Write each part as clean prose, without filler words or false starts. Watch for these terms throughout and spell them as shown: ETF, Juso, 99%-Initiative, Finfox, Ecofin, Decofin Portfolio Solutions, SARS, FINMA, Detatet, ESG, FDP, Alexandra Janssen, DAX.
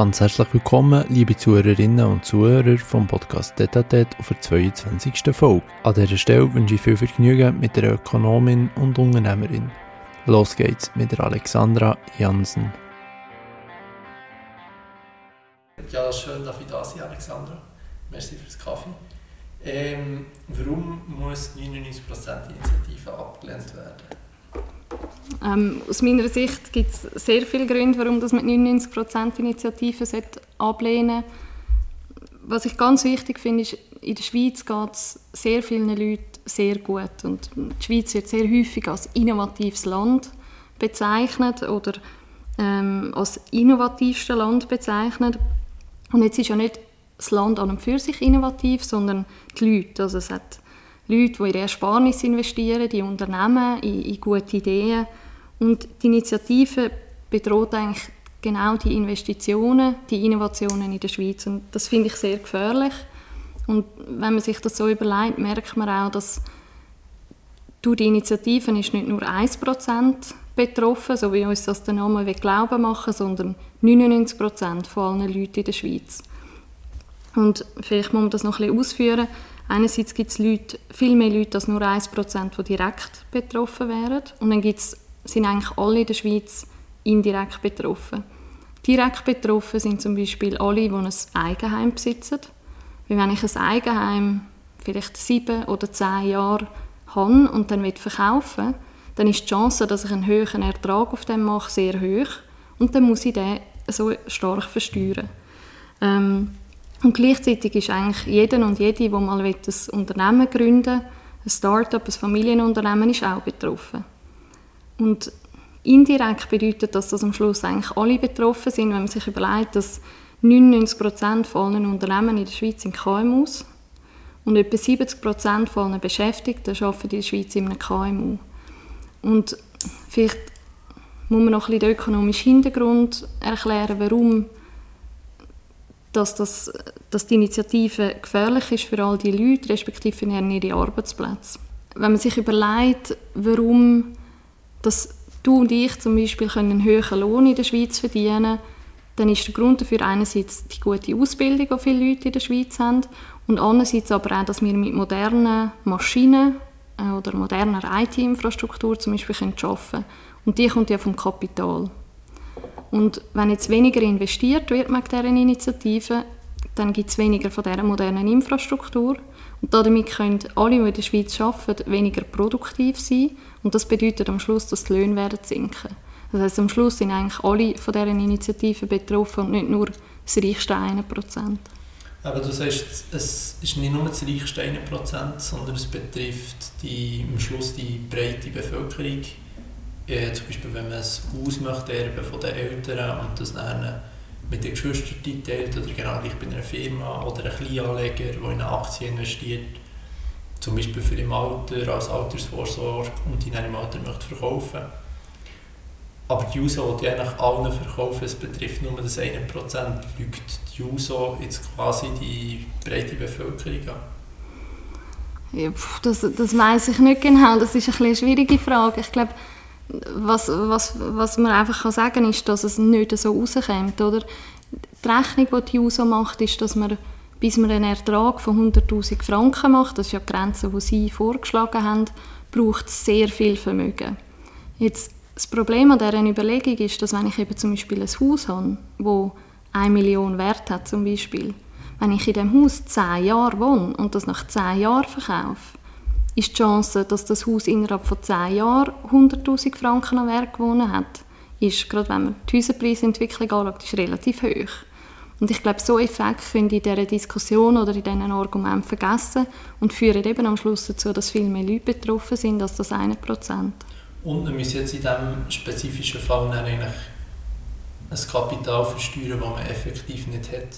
Ganz herzlich willkommen, liebe Zuhörerinnen und Zuhörer vom Podcast Detatet auf der 22. Folge. An dieser Stelle wünsche ich viel Vergnügen mit der Ökonomin und Unternehmerin. Los geht's mit der Alexandra Janssen. Ja, schön, dass ich da bin, Alexandra. Merci für den Kaffee. Warum muss 99%-Initiative abgelehnt werden? Aus meiner Sicht gibt es sehr viele Gründe, warum das mit 99%-Initiativen ablehnen sollte. Was ich ganz wichtig finde, ist, in der Schweiz geht es sehr vielen Leuten sehr gut. Und die Schweiz wird sehr häufig als innovatives Land bezeichnet oder als innovativste Land bezeichnet. Und jetzt ist ja nicht das Land an und für sich innovativ, sondern die Leute. Also es hat Leute, die ihre Ersparnisse investieren, die Unternehmen, in gute Ideen. Und die Initiative bedroht eigentlich genau die Investitionen, die Innovationen in der Schweiz. Und das finde ich sehr gefährlich. Und wenn man sich das so überlegt, merkt man auch, dass durch die Initiativen ist nicht nur 1% betroffen, so wie uns das der Name glauben machen, sondern 99% von allen Leuten in der Schweiz. Und vielleicht muss man das noch ein bisschen ausführen. Einerseits gibt es viel mehr Leute als nur 1%, die direkt betroffen wären. Und dann sind eigentlich alle in der Schweiz indirekt betroffen. Direkt betroffen sind zum Beispiel alle, die ein Eigenheim besitzen. Weil wenn ich ein Eigenheim vielleicht 7 oder 10 Jahre habe und dann verkaufen will, dann ist die Chance, dass ich einen höheren Ertrag auf dem mache, sehr hoch. Und dann muss ich den so stark versteuern. Und gleichzeitig ist eigentlich jeder und jede, die mal ein Unternehmen gründen will, ein Start-up, ein Familienunternehmen, ist auch betroffen. Und indirekt bedeutet das, dass am Schluss eigentlich alle betroffen sind, wenn man sich überlegt, dass 99% von allen Unternehmen in der Schweiz sind KMUs und etwa 70% von allen Beschäftigten arbeiten in der Schweiz in einem KMU. Und vielleicht muss man noch ein bisschen den ökonomischen Hintergrund erklären, warum dass die Initiative gefährlich ist für all die Leute, respektive für ihre Arbeitsplätze. Wenn man sich überlegt, warum dass du und ich zum Beispiel einen höheren Lohn in der Schweiz verdienen können, dann ist der Grund dafür einerseits die gute Ausbildung, die viele Leute in der Schweiz haben, und andererseits aber auch, dass wir mit modernen Maschinen oder moderner IT-Infrastruktur zum Beispiel arbeiten können. Und die kommt ja vom Kapital. Und wenn jetzt weniger investiert wird mit dieser Initiative, dann gibt es weniger von dieser modernen Infrastruktur. Und damit können alle, die in der Schweiz arbeiten, weniger produktiv sein. Und das bedeutet am Schluss, dass die Löhne werden sinken. Das heisst, am Schluss sind eigentlich alle von dieser Initiative betroffen und nicht nur das reichste 1%. Aber du sagst, es ist nicht nur das reichste 1%, sondern es betrifft am Schluss die breite Bevölkerung. Zum Beispiel, wenn man ein Haus möchte erben von den Eltern und das dann mit den Geschwistern teilt oder genau gleich bei einer Firma oder einem Kleinanleger, der in eine Aktie investiert, zum Beispiel für im Alter, als Altersvorsorge und die dann im Alter möchte verkaufen. Aber die Juso, die eigentlich allen verkaufen, es betrifft nur das 1%, lügt die Juso jetzt quasi die breite Bevölkerung an? Ja, das weiss ich nicht genau, das ist eine schwierige Frage. Ich glaube, was man einfach sagen kann, ist, dass es nicht so rauskommt, oder? Die Rechnung, die Juso macht, ist, dass man, bis man einen Ertrag von 100'000 Franken macht, das ist ja die Grenze, die sie vorgeschlagen haben, braucht es sehr viel Vermögen. Jetzt, das Problem an dieser Überlegung ist, dass wenn ich eben zum Beispiel ein Haus habe, das 1 Million wert hat, zum Beispiel, wenn ich in diesem Haus 10 Jahre wohne und das nach 10 Jahren verkaufe, ist die Chance, dass das Haus innerhalb von 10 Jahren 100'000 Franken an Wert gewonnen hat, ist, gerade wenn man die Häuserpreisentwicklung anschaut, ist relativ hoch. Und ich glaube, so Effekte können in dieser Diskussion oder in diesen Argumenten vergessen und führen eben am Schluss dazu, dass viel mehr Leute betroffen sind als das 1%. Und man muss jetzt in diesem spezifischen Fall eigentlich ein Kapital versteuern, das man effektiv nicht hat.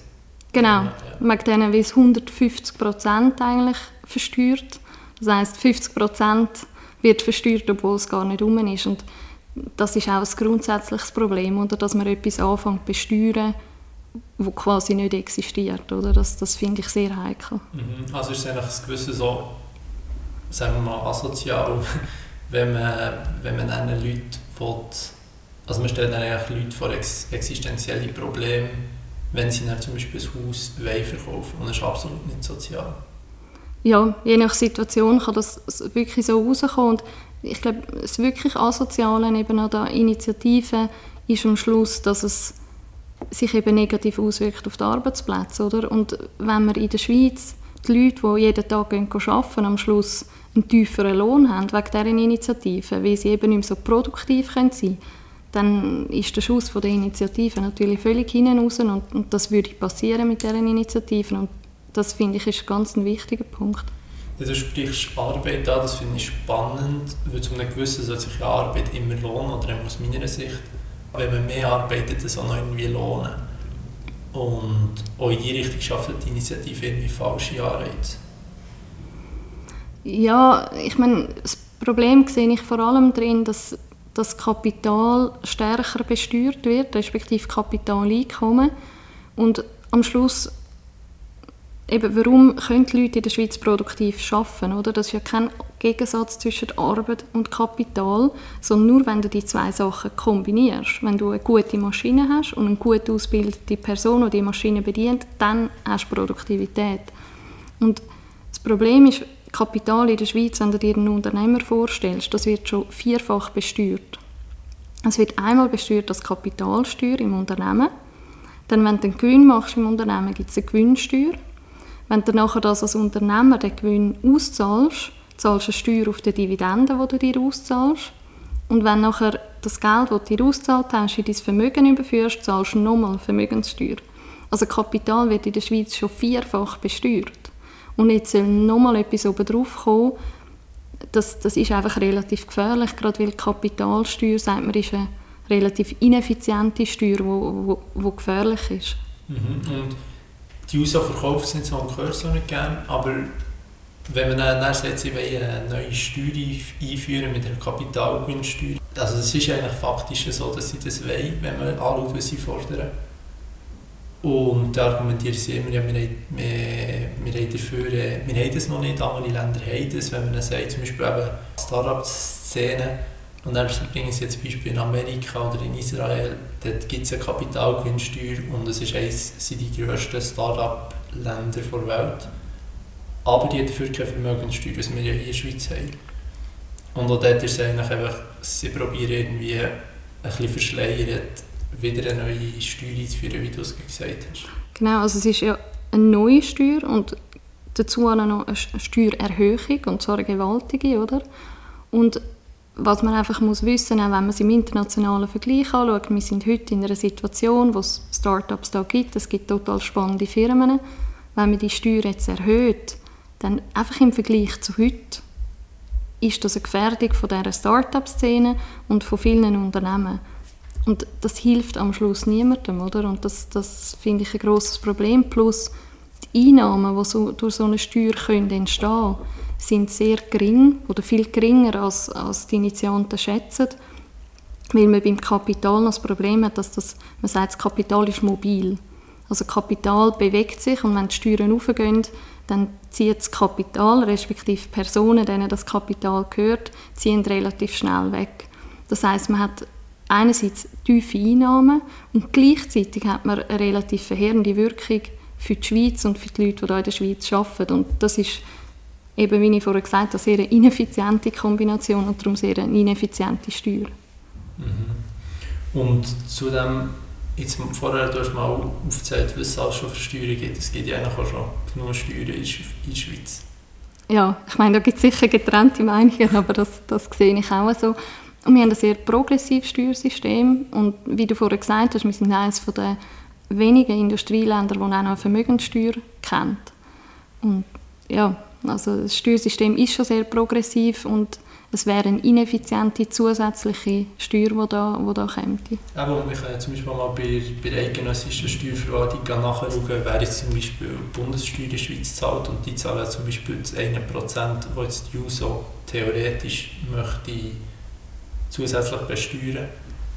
Genau, man denen, wie es 150% eigentlich versteuert. Das heisst, 50% wird versteuert, obwohl es gar nicht herum ist. Und das ist auch ein grundsätzliches Problem, oder? Dass man etwas anfängt zu besteuern, das quasi nicht existiert. Oder? Das finde ich sehr heikel. Mhm. Also ist es eigentlich ein gewisses, so, sagen wir mal, asozial, wenn man einen Leuten will, also man stellt dann eigentlich Leute vor existenzielle Probleme, wenn sie dann zum Beispiel ein Haus verkaufen wollen. Und das ist absolut nicht sozial. Ja, je nach Situation kann das wirklich so rauskommen. Und ich glaube, das wirklich Asoziale eben an der Initiative ist am Schluss, dass es sich eben negativ auswirkt auf die Arbeitsplätze. Oder? Und wenn wir in der Schweiz die Leute, die jeden Tag arbeiten, am Schluss einen tieferen Lohn haben wegen dieser Initiative, weil sie eben nicht mehr so produktiv sein können, dann ist der Schuss von der Initiative natürlich völlig hinten raus, und das würde passieren mit diesen Initiativen, und das finde ich ist ganz ein wichtiger Punkt. Ja, du sprichst Arbeit an, das finde ich spannend, weil zu einem gewissen soll sich Arbeit immer lohnen, oder aus meiner Sicht, wenn man mehr arbeitet, das auch noch irgendwie lohnen. Und auch in die Richtung schafft die Initiative irgendwie falsche Anreize. Ja, ich meine, das Problem sehe ich vor allem darin, dass das Kapital stärker besteuert wird, respektive Kapitaleinkommen. Und am Schluss, eben, warum können die Leute in der Schweiz produktiv arbeiten? Oder? Das ist ja kein Gegensatz zwischen Arbeit und Kapital, sondern nur, wenn du die zwei Sachen kombinierst. Wenn du eine gute Maschine hast und eine gut ausgebildete Person, die die Maschine bedient, dann hast du Produktivität. Und das Problem ist, Kapital in der Schweiz, wenn du dir einen Unternehmer vorstellst, das wird schon vierfach besteuert. Es wird einmal besteuert als Kapitalsteuer im Unternehmen. Dann, wenn du einen Gewinn machst im Unternehmen, gibt es eine Gewinnsteuer. Wenn du nachher das als Unternehmer den Gewinn auszahlst, zahlst du eine Steuer auf die Dividenden, die du dir auszahlst. Und wenn nachher das Geld, das du dir auszahlt hast, in dein Vermögen überführst, zahlst du nochmal Vermögenssteuer. Also Kapital wird in der Schweiz schon vierfach besteuert. Und jetzt soll nochmal etwas oben drauf kommen, das ist einfach relativ gefährlich, gerade weil die Kapitalsteuer, sagt man, ist eine relativ ineffiziente Steuer, die gefährlich ist. Mhm. Und die USA verkauft sind so und gehört so nicht gerne, aber wenn man dann sagt, sie wollen eine neue Steuer einführen mit einer Kapitalgewinnsteuer, also es ist eigentlich faktisch so, dass sie das wollen, wenn man anschaut, was sie fordern. Und da argumentieren sie immer, ja, wir haben das noch nicht, andere Länder haben das, wenn man sagt, zum Beispiel eben Start-up-Szene, und dann bringen sie jetzt zum Beispiel in Amerika oder in Israel, dort gibt es eine Kapitalgewinnsteuer und es ist sind die grössten Start-up-Länder der Welt. Aber die haben dafür keine Vermögenssteuer, was wir ja hier in der Schweiz haben. Und auch dort ist es eigentlich einfach, sie probieren irgendwie ein bisschen verschleiert, wieder eine neue Steuer einzuführen, wie du es gesagt hast. Genau, also es ist ja eine neue Steuer und dazu noch eine Steuererhöhung, und zwar eine gewaltige, oder? Und was man einfach muss wissen, auch wenn man es im internationalen Vergleich anschaut, wir sind heute in einer Situation, wo es Start-ups da gibt, es gibt total spannende Firmen. Wenn man die Steuer jetzt erhöht, dann einfach im Vergleich zu heute, ist das eine Gefährdung von dieser Start-up-Szene und von vielen Unternehmen. Und das hilft am Schluss niemandem, oder? Und das finde ich ein grosses Problem. Plus die Einnahmen, die durch so eine Steuer können entstehen, sind sehr gering oder viel geringer, als die Initianten schätzen. Weil man beim Kapital das Problem hat, dass man sagt, das Kapital ist mobil. Also Kapital bewegt sich, und wenn die Steuern hochgehen, dann zieht das Kapital, respektive Personen, denen das Kapital gehört, ziehen relativ schnell weg. Das heisst, man hat einerseits tiefe Einnahmen und gleichzeitig hat man eine relativ verheerende Wirkung für die Schweiz und für die Leute, die in der Schweiz arbeiten. Und das ist, eben, wie ich vorher gesagt habe, eine sehr ineffiziente Kombination und darum sehr eine ineffiziente Steuer. Mhm. Und zudem, vorher hast du mal aufgezählt, was es auch schon für Steuern gibt. Es gibt ja eigentlich auch schon genug Steuern in der Schweiz. Ja, ich meine, da gibt es sicher getrennte Meinungen, aber das sehe ich auch so. Und wir haben ein sehr progressives Steuersystem, und wie du vorher gesagt hast, wir sind eines der wenigen Industrieländer, die auch noch eine Vermögenssteuer kennt. Und ja, also das Steuersystem ist schon sehr progressiv, und es wäre eine ineffiziente zusätzliche Steuer, die da käme. Aber wir können zum Beispiel mal bei der eidgenössischen Steuerverwaltung nachschauen, wer jetzt zum Beispiel die Bundessteuer in der Schweiz zahlt, und die zahlen zum Beispiel das 1%, das jetzt die Juso theoretisch möchte zusätzlich besteuern.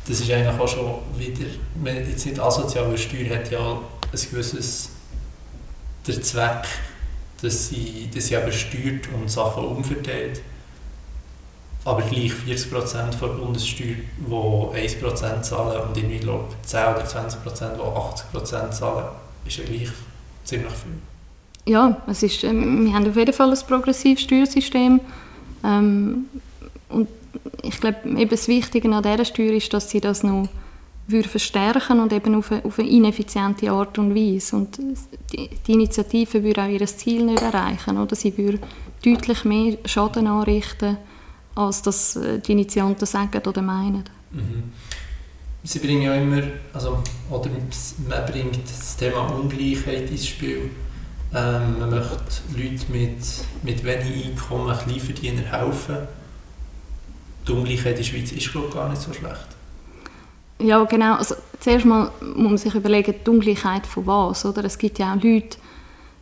Das ist eigentlich auch schon wieder, jetzt nicht asozial, weil Steuer hat ja ein gewisses, der Zweck, dass sie eben steuert und Sachen umverteilt. aber gleich 40% der Bundessteuer, die 1% zahlen, und ich glaube 10 oder 20%, die 80% zahlen, ist ja gleich ziemlich viel. Ja, es ist, wir haben auf jeden Fall ein progressives Steuersystem. Und ich glaube, eben das Wichtige an dieser Steuer ist, dass sie das noch verstärken und eben auf eine ineffiziente Art und Weise. Und die Initiative würde auch ihr Ziel nicht erreichen. Oder? Sie würde deutlich mehr Schaden anrichten, als das die Initianten sagen oder meinen. Mhm. Sie bringen ja immer, oder man bringt das Thema Ungleichheit ins Spiel. Man möchte Leuten mit wenig Einkommen, Kleinverdienern helfen. Die Ungleichheit in der Schweiz ist, glaube ich, gar nicht so schlecht. Ja, genau. Also, zuerst mal muss man sich überlegen, die Ungleichheit von was. Oder? Es gibt ja auch Leute,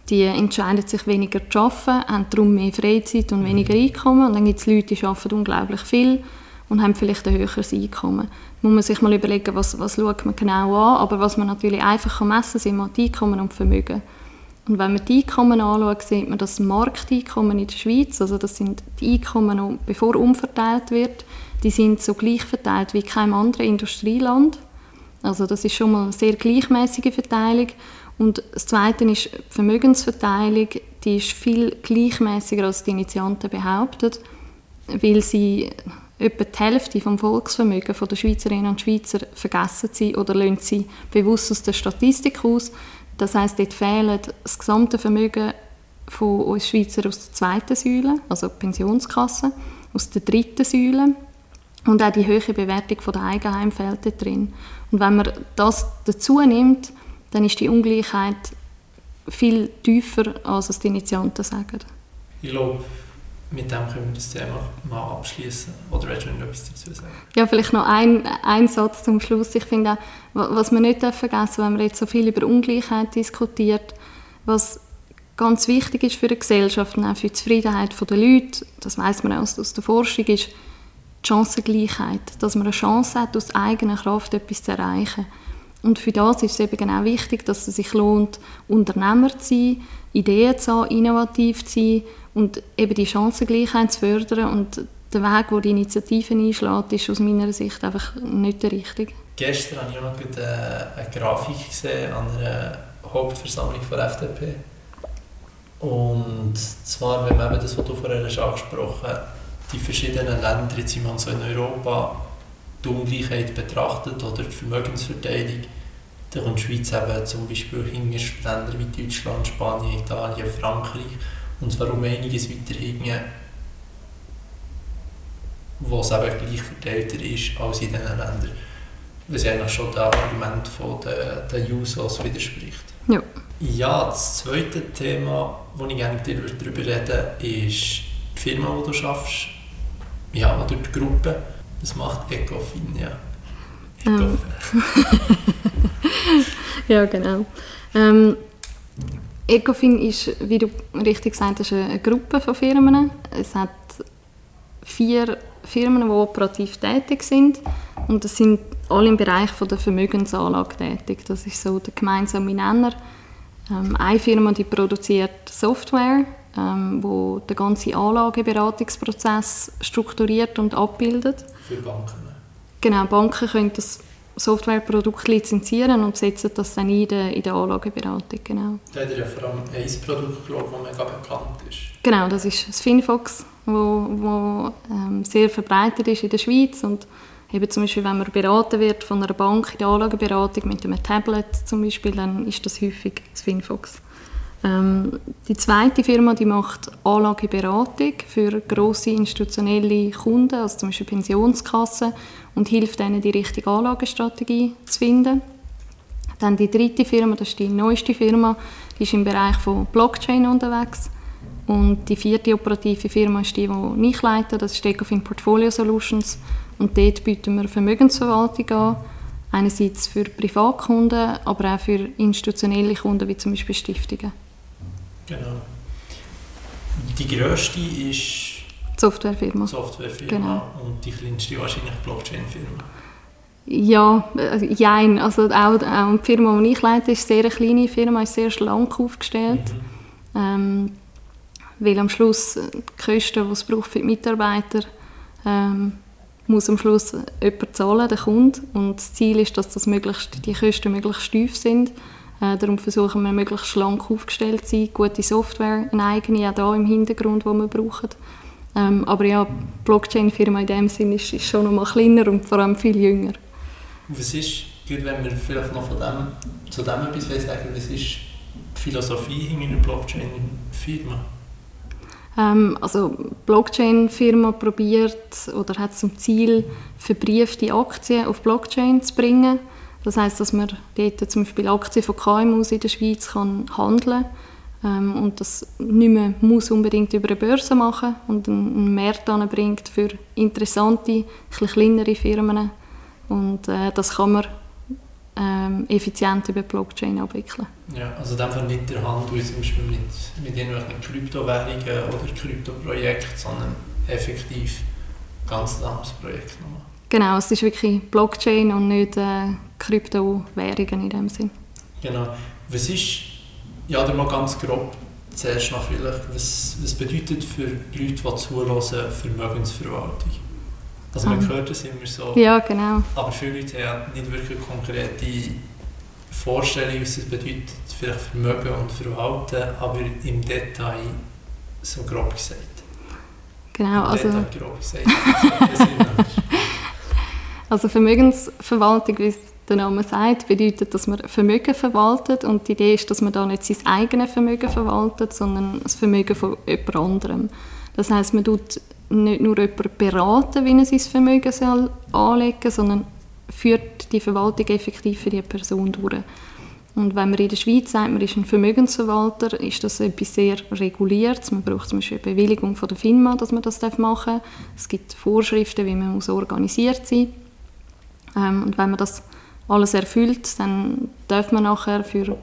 die entscheiden sich weniger zu arbeiten, haben darum mehr Freizeit und weniger Einkommen. Und dann gibt es Leute, die arbeiten unglaublich viel und haben vielleicht ein höheres Einkommen. Da muss man sich mal überlegen, was schaut man genau an. Aber was man natürlich einfach messen kann, sind mal die Einkommen und Vermögen. Und wenn man die Einkommen anschaut, sieht man, dass das Markteinkommen in der Schweiz, also das sind die Einkommen, bevor umverteilt wird, die sind so gleich verteilt wie in keinem anderen Industrieland. Also das ist schon mal eine sehr gleichmäßige Verteilung. Und das Zweite ist, die Vermögensverteilung, die ist viel gleichmäßiger, als die Initianten behaupten, weil sie etwa die Hälfte vom Volksvermögen der Schweizerinnen und Schweizer vergessen sie oder lassen sie bewusst aus der Statistik aus. Das heisst, dort fehlt das gesamte Vermögen von uns Schweizer aus der zweiten Säule, also Pensionskasse, aus der dritten Säule. Und auch die hohe Bewertung der Eigenheim fehlt dort drin. Und wenn man das dazu nimmt, dann ist die Ungleichheit viel tiefer, als es die Initianten sagen. Ich glaube, mit dem können wir das Thema mal abschließen. Oder willst du noch etwas dazu sagen? Ja, vielleicht noch ein Satz zum Schluss. Ich finde auch, was man nicht vergessen darf, wenn man jetzt so viel über Ungleichheit diskutiert, was ganz wichtig ist für die Gesellschaft und auch für die Zufriedenheit der Leute, das weiss man auch aus der Forschung, ist die Chancengleichheit. Dass man eine Chance hat, aus eigener Kraft etwas zu erreichen. Und für das ist es eben genau wichtig, dass es sich lohnt, Unternehmer zu sein, Ideen zu haben, innovativ zu sein und eben die Chancengleichheit zu fördern. Und der Weg, den die Initiative einschlägt, ist aus meiner Sicht einfach nicht der richtige. Gestern habe ich auch noch eine Grafik gesehen an einer Hauptversammlung der FDP. Und zwar, wenn man eben das, was du vorher schon angesprochen hast, die verschiedenen Länder, jetzt sind wir so in Europa, die Ungleichheit betrachtet oder die Vermögensverteilung, dann kommt die Schweiz eben zum Beispiel hinter Länder wie Deutschland, Spanien, Italien, Frankreich und warum einiges weiter hinten, wo es eben gleich verteilter ist als in diesen Ländern. Was ja eigentlich schon dem Argument von den Jusos widerspricht. Ja. Ja, das zweite Thema, das ich gerne mit dir darüber reden würde, ist die Firma, die du arbeitest, ja, oder die Gruppe. Das macht Ecofin, ja. Ecofin. Ja, genau. Ecofin ist, wie du richtig gesagt hast, eine Gruppe von Firmen. Es hat 4 Firmen, die operativ tätig sind. Und das sind alle im Bereich der Vermögensanlage tätig. Das ist so der gemeinsame Nenner. Eine Firma, die produziert Software, wo der ganze Anlageberatungsprozess strukturiert und abbildet. Für Banken? Genau, Banken können das Softwareprodukt lizenzieren und setzen das dann in der Anlageberatung. Genau. Da hat ja vor allem ein Produkt, glaube ich, das mega bekannt ist. Genau, das ist das Finfox, das sehr verbreitet ist in der Schweiz. Und eben zum Beispiel, wenn man beraten wird von einer Bank in der Anlageberatung mit einem Tablet zum Beispiel, dann ist das häufig das Finfox. Die zweite Firma, die macht Anlageberatung für grosse institutionelle Kunden, also zum Beispiel Pensionskassen, und hilft ihnen, die richtige Anlagestrategie zu finden. Dann die dritte Firma, das ist die neueste Firma, die ist im Bereich von Blockchain unterwegs. Und die vierte operative Firma ist die ich leite, das ist Decofin Portfolio Solutions. Und dort bieten wir Vermögensverwaltung an. Einerseits für Privatkunden, aber auch für institutionelle Kunden, wie zum Beispiel Stiftungen. Genau. Die grösste ist die Softwarefirma. Genau. Und die kleinste wahrscheinlich die Blockchain-Firma. Ja, jein. Also auch die Firma, die ich leite, ist eine sehr kleine Firma, ist sehr schlank aufgestellt. Mhm. Weil am Schluss die Kosten, die es braucht für die Mitarbeiter muss am Schluss jemand zahlen, der Kunde. Und das Ziel ist, dass die Kosten möglichst tief sind. Darum versuchen wir, möglichst schlank aufgestellt zu sein, gute Software, eine eigene, auch da im Hintergrund, die wir brauchen. Aber ja, die Blockchain-Firma in dem Sinn ist schon noch mal kleiner und vor allem viel jünger. Was ist, gut, wenn wir vielleicht noch zu dem etwas sagen, was ist die Philosophie hinter einer Blockchain-Firma? Also Blockchain-Firma probiert oder hat zum Ziel, verbriefte Aktien auf Blockchain zu bringen. Das heisst, dass man dort zum Beispiel Aktien von KMUs in der Schweiz kann handeln kann und das nicht mehr muss unbedingt über eine Börse machen und einen Markt anbringt für interessante, etwas kleinere Firmen. Und das kann man effizient über Blockchain abwickeln. Ja, also dann von nicht der Handel zum Beispiel mit irgendwelchen Kryptowährungen oder Kryptoprojekten, sondern effektiv ein ganz anderes Projekt nochmal. Genau, es ist wirklich Blockchain und nicht Kryptowährungen in dem Sinn. Genau. Was ist, ja, mal ganz grob, zuerst noch vielleicht, was bedeutet für die Leute, die zuhören, Vermögensverwaltung? Also man hört das immer so, ja, genau. Aber viele Leute haben nicht wirklich konkrete Vorstellungen, was das bedeutet, vielleicht Vermögen und Verwalten, aber im Detail so grob gesagt. Genau, Detail grob gesagt. Also Vermögensverwaltung, wie es der Name sagt, bedeutet, dass man Vermögen verwaltet und die Idee ist, dass man da nicht sein eigenes Vermögen verwaltet, sondern das Vermögen von jemand anderem. Das heisst, man tut nicht nur jemanden beraten, wie er sein Vermögen anlegen soll, sondern führt die Verwaltung effektiv für diese Person durch. Und wenn man in der Schweiz sagt, man ist ein Vermögensverwalter, ist das etwas sehr Reguliertes. Man braucht zum Beispiel eine Bewilligung von der FINMA, dass man das machen darf. Es gibt Vorschriften, wie man organisiert sein muss. Und wenn man das alles erfüllt, dann darf man nachher für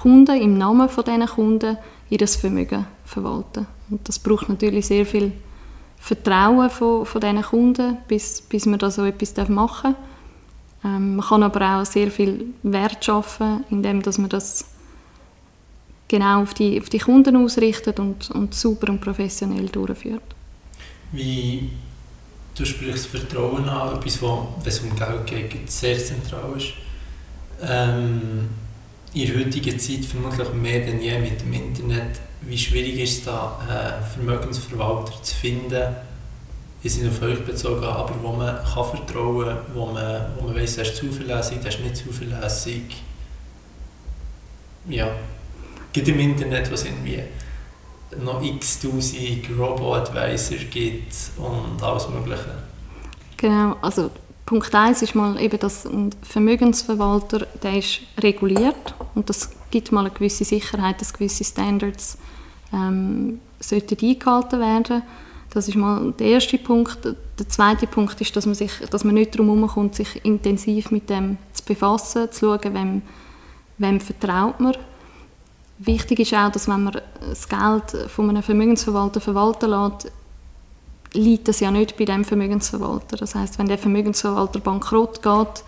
Kunden, im Namen von diesen Kunden, ihr Vermögen verwalten. Und das braucht natürlich sehr viel Vertrauen von diesen Kunden, bis man da so etwas machen darf. Man kann aber auch sehr viel Wert schaffen, indem man das genau auf die Kunden ausrichtet und super und professionell durchführt. Wie du sprichst Vertrauen an, etwas, was um Geld geht, sehr zentral ist. In der heutigen Zeit vermutlich mehr denn je mit dem Internet. Wie schwierig ist es da, Vermögensverwalter zu finden, ist auf euch bezogen, aber wo man kann vertrauen kann, wo man weiss, das ist zuverlässig, das ist nicht zuverlässig. Ja, gibt im Internet, was irgendwie noch x-tausend Robo-Advisor gibt und alles Mögliche. Genau, also Punkt 1 ist mal eben, dass ein Vermögensverwalter, der ist reguliert und das gibt mal eine gewisse Sicherheit, dass gewisse Standards sollten eingehalten werden. Das ist mal der erste Punkt. Der zweite Punkt ist, dass man nicht darum herumkommt, sich intensiv mit dem zu befassen, zu schauen, wem vertraut man. Wichtig ist auch, dass wenn man das Geld von einem Vermögensverwalter verwalten lässt, liegt das ja nicht bei dem Vermögensverwalter. Das heisst, wenn der Vermögensverwalter bankrott geht,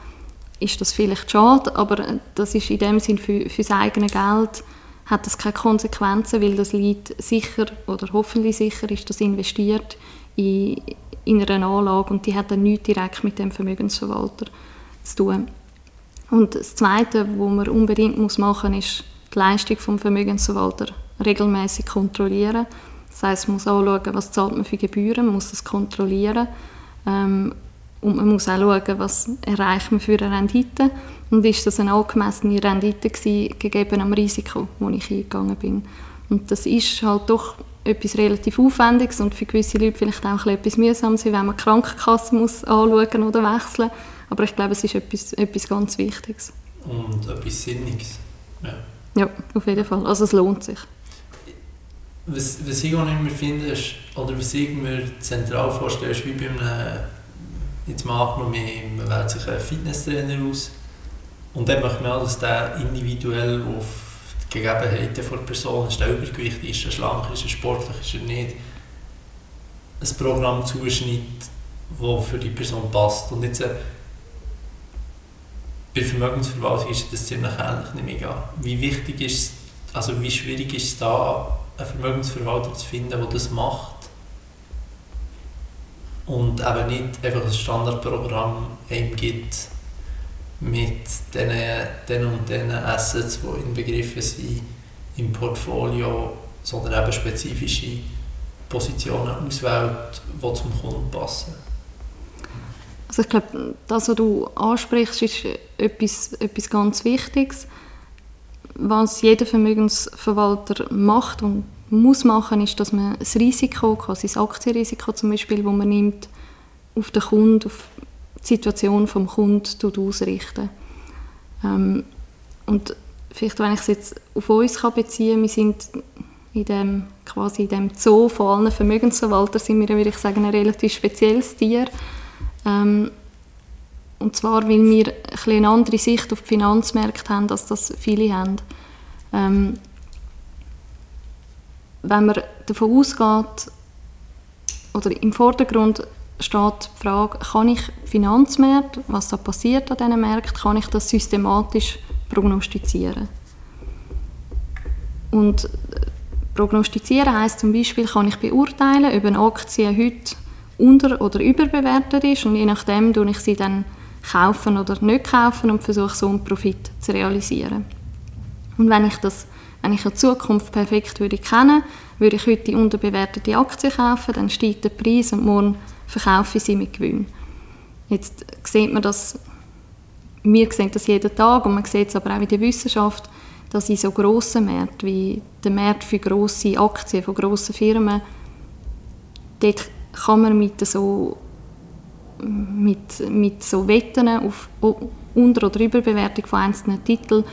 ist das vielleicht schade, aber das ist in dem Sinn für sein eigenes Geld, hat das keine Konsequenzen, weil das Leid sicher oder hoffentlich sicher ist, das investiert in eine Anlage und die hat dann nichts direkt mit dem Vermögensverwalter zu tun. Und das Zweite, was man unbedingt machen muss, ist die Leistung des Vermögensverwalters regelmäßig kontrollieren. Das heisst, man muss anschauen, was zahlt man für Gebühren, man muss das kontrollieren. Und man muss auch schauen, was erreicht man für eine Rendite und ist das eine angemessene Rendite gewesen, gegeben am Risiko, das ich eingegangen bin. Und das ist halt doch etwas relativ Aufwendiges und für gewisse Leute vielleicht auch etwas mühsam, wenn man die Krankenkasse muss anschauen oder wechseln. Aber ich glaube, es ist etwas ganz Wichtiges. Und etwas Sinniges. Ja, auf jeden Fall. Also es lohnt sich. Was ich auch nicht mehr finde, ist, oder was ich mir zentral vorstelle, ist wie bei einem... Jetzt macht man wählt sich einen Fitnesstrainer aus und dann möchte man auch, dass der individuell auf die Gegebenheiten der Person ist, der übergewichtig, ist er schlank, ist er sportlich, ist er nicht, ein Programm zuschneidet, das für die Person passt. Und jetzt bei Vermögensverwaltung ist das ziemlich ähnlich, nicht mehr. Wie schwierig ist es da, einen Vermögensverwalter zu finden, der das macht? und eben nicht einfach ein Standardprogramm ihm gibt mit diesen und diesen Assets, die inbegriffen sind im Portfolio, sondern eben spezifische Positionen auswählt, die zum Kunden passen. Also ich glaube, das, was du ansprichst, ist etwas ganz Wichtiges. Was jeder Vermögensverwalter macht und muss machen, ist, dass man das Risiko, sein Aktienrisiko zum Beispiel, das man nimmt, auf den Kunden, auf die Situation des Kunden ausrichten. Und vielleicht, wenn ich es jetzt auf uns beziehen kann, wir sind in dem Zoo von allen Vermögensverwaltern, sind wir, würde ich sagen, ein relativ spezielles Tier. Und zwar, weil wir ein bisschen eine andere Sicht auf die Finanzmärkte haben, als das viele haben. Wenn man davon ausgeht, oder im Vordergrund steht die Frage, kann ich Finanzmärkte, was da passiert an diesen Märkten, kann ich das systematisch prognostizieren? Und prognostizieren heisst zum Beispiel, kann ich beurteilen, ob eine Aktie heute unter- oder überbewertet ist, und je nachdem tue ich sie dann kaufen oder nicht kaufen und versuche so einen Profit zu realisieren. Und wenn ich eine Zukunft perfekt würde kennen, würde ich heute die unterbewertete Aktie kaufen, dann steigt der Preis und morgen verkaufe ich sie mit Gewinn. Jetzt sieht man das, wir sehen das jeden Tag, und man sieht es aber auch in der Wissenschaft, dass in so grossen Märkten wie der Markt für grosse Aktien von grossen Firmen, dort kann man mit so Wetten auf Unter- oder Überbewertung von einzelnen Titeln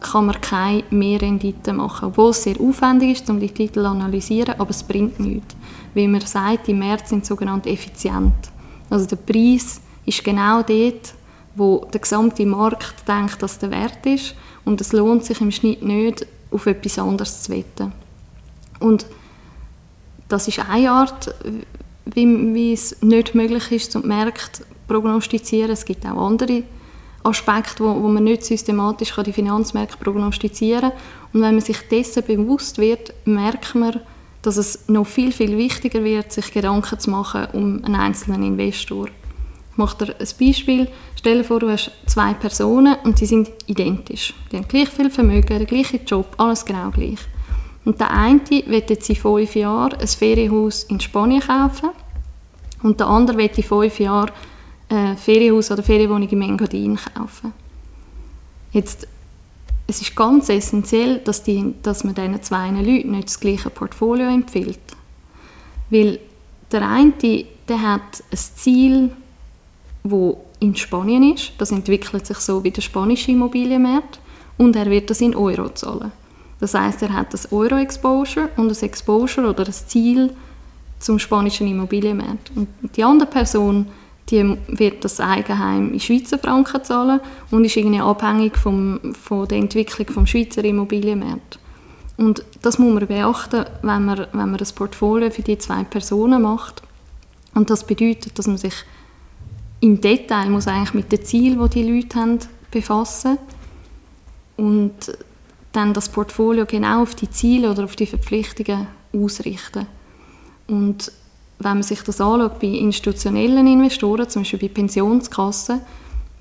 kann man keine Mehrrendite machen, obwohl es sehr aufwendig ist, um die Titel zu analysieren, aber es bringt nichts. Wie man sagt, die Märkte sind sogenannt effizient. Also der Preis ist genau dort, wo der gesamte Markt denkt, dass der Wert ist, und es lohnt sich im Schnitt nicht, auf etwas anderes zu wetten. Und das ist eine Art, wie es nicht möglich ist, um die Märkte zu prognostizieren. Es gibt auch andere Aspekte, wo man nicht systematisch die Finanzmärkte prognostizieren kann. Und wenn man sich dessen bewusst wird, merkt man, dass es noch viel, viel wichtiger wird, sich Gedanken zu machen um einen einzelnen Investor. Ich mache dir ein Beispiel. Stell dir vor, du hast zwei Personen und sie sind identisch. Die haben gleich viel Vermögen, den gleichen Job, alles genau gleich. Und der eine will jetzt in 5 Jahren ein Ferienhaus in Spanien kaufen und der andere will in 5 Jahren ein Ferienhaus oder Ferienwohnung in Engadin kaufen. Jetzt, es ist ganz essentiell, dass man diesen zwei Leuten nicht das gleiche Portfolio empfiehlt. Weil der eine, der hat ein Ziel, das in Spanien ist, das entwickelt sich so wie der spanische Immobilienmarkt, und er wird das in Euro zahlen. Das heisst, er hat ein Euro-Exposure und ein Exposure oder ein Ziel zum spanischen Immobilienmarkt. Und die andere Person, die wird das Eigenheim in Schweizer Franken zahlen und ist irgendwie abhängig von der Entwicklung vom Schweizer Immobilienmarkt. Und das muss man beachten, wenn man das Portfolio für die zwei Personen macht. Und das bedeutet, dass man sich im Detail muss eigentlich mit den Zielen, die die Leute haben, befassen und dann das Portfolio genau auf die Ziele oder auf die Verpflichtungen ausrichten. Und wenn man sich das anschaut bei institutionellen Investoren, zum Beispiel bei Pensionskassen,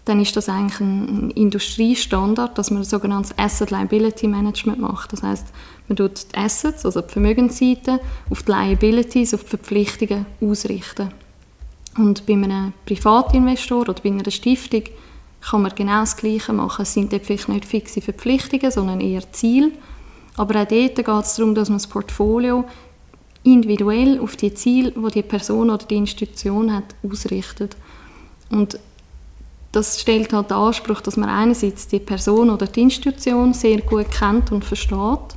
dann ist das eigentlich ein Industriestandard, dass man ein sogenanntes Asset Liability Management macht. Das heisst, man tut die Assets, also die Vermögensseite, auf die Liabilities, auf die Verpflichtungen ausrichten. Und bei einem Privatinvestor oder bei einer Stiftung kann man genau das Gleiche machen. Es sind vielleicht nicht fixe Verpflichtungen, sondern eher Ziele. Aber auch dort geht es darum, dass man das Portfolio individuell auf die Ziele, die die Person oder die Institution hat, ausrichtet. Und das stellt halt den Anspruch, dass man einerseits die Person oder die Institution sehr gut kennt und versteht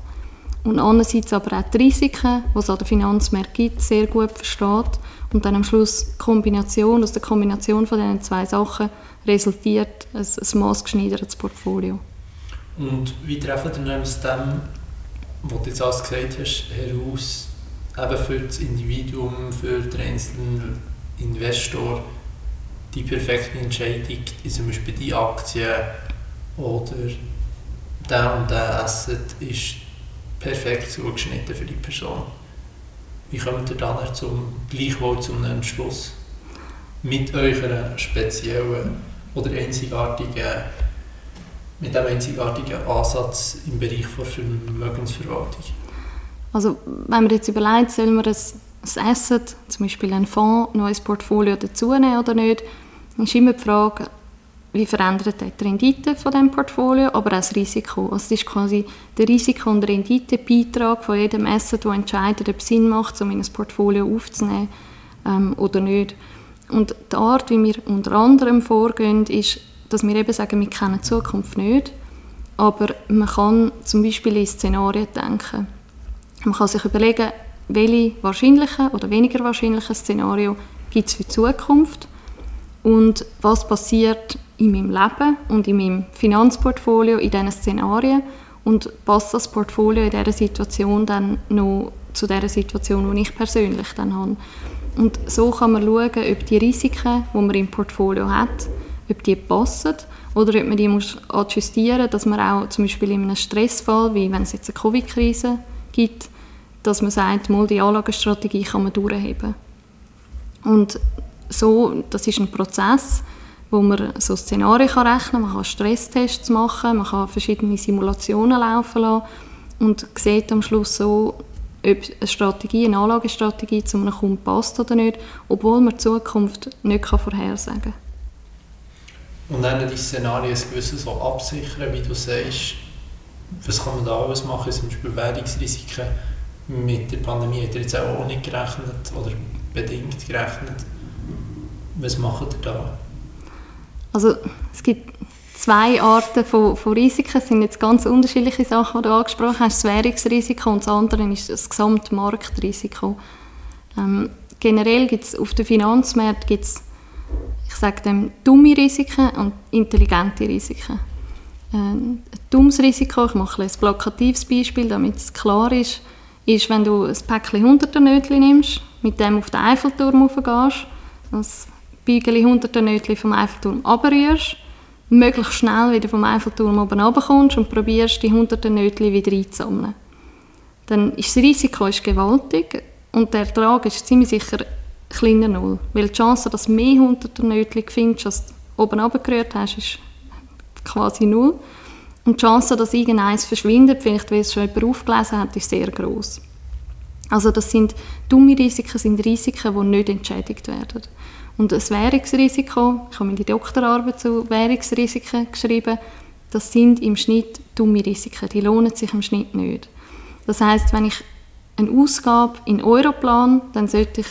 und andererseits aber auch die Risiken, die es an den Finanzmärkten gibt, sehr gut versteht. Und dann am Schluss aus der Kombination von diesen zwei Sachen resultiert ein maßgeschneidertes Portfolio. Und wie treffen Sie dann aus dem, was du jetzt alles gesagt hast, heraus, eben für das Individuum, für den einzelnen Investor, die perfekte Entscheidung, zum Beispiel die Aktie oder der und der Asset ist perfekt zugeschnitten für die Person? Wie kommt ihr dann gleichwohl zu einem Entschluss? mit eurer speziellen oder einzigartigen, mit einem einzigartigen Ansatz im Bereich der Vermögensverwaltung? Also wenn man jetzt überlegt, soll man ein Asset, zum Beispiel ein Fonds, neues Portfolio dazunehmen oder nicht, ist immer die Frage, wie verändert die Rendite von diesem Portfolio, aber auch das Risiko. Also das ist quasi der Risiko- und Renditebeitrag von jedem Asset, der entscheidet, ob es Sinn macht, um in ein Portfolio aufzunehmen oder nicht. Und die Art, wie wir unter anderem vorgehen, ist, dass wir eben sagen, wir kennen die Zukunft nicht, aber man kann zum Beispiel in Szenarien denken. Man kann sich überlegen, welche wahrscheinlichen oder weniger wahrscheinlichen Szenarien gibt es für die Zukunft und was passiert in meinem Leben und in meinem Finanzportfolio in diesen Szenarien und passt das Portfolio in dieser Situation dann noch zu der Situation, die ich persönlich dann habe. Und so kann man schauen, ob die Risiken, die man im Portfolio hat, ob die passen oder ob man die adjustieren muss, dass man auch zum Beispiel in einem Stressfall, wie wenn es jetzt eine Covid-Krise gibt, dass man sagt, mal die Anlagestrategie kann man durchheben. Und so, das ist ein Prozess, wo man so Szenarien rechnen kann, man kann Stresstests machen, man kann verschiedene Simulationen laufen lassen und sieht am Schluss so, ob eine Strategie, eine Anlagestrategie zu einem Kunden passt oder nicht, obwohl man die Zukunft nicht vorhersagen kann. Und dann die Szenarien gewisses so absichern, wie du sagst, was kann man da alles machen, zum Beispiel Währungsrisiken. Mit der Pandemie hat ihr jetzt auch nicht gerechnet oder bedingt gerechnet. Was macht ihr da? Also es gibt zwei Arten von Risiken. Es sind jetzt ganz unterschiedliche Sachen, die du angesprochen hast. Das Währungsrisiko und das andere ist das Gesamtmarktrisiko. Generell gibt es auf den Finanzmärkten gibt's, ich sage dem, dumme Risiken und intelligente Risiken. Ein dummes Risiko, ich mache ein plakatives Beispiel, damit es klar ist, wenn du ein Päckchen 100er-Nötchen nimmst, mit dem auf den Eiffelturm hochgehst, das Bügeli 100er-Nötchen vom Eiffelturm runterrührst, möglichst schnell wieder vom Eiffelturm oben runterkommst und probierst, die 100er-Nötchen wieder einzusammeln. Dann ist das Risiko gewaltig und der Ertrag ist ziemlich sicher kleiner Null, weil die Chance, dass du mehr 100er-Nötchen findest, als du oben runtergerührt hast, ist quasi null. Und die Chance, dass irgendeines verschwindet, vielleicht weil es schon jemand aufgelesen hat, ist sehr gross. Also das sind dumme Risiken, sind Risiken, die nicht entschädigt werden. Und das Währungsrisiko, ich habe meine Doktorarbeit zu Währungsrisiken geschrieben, das sind im Schnitt dumme Risiken, die lohnen sich im Schnitt nicht. Das heisst, wenn ich eine Ausgabe in Euro plane, dann sollte ich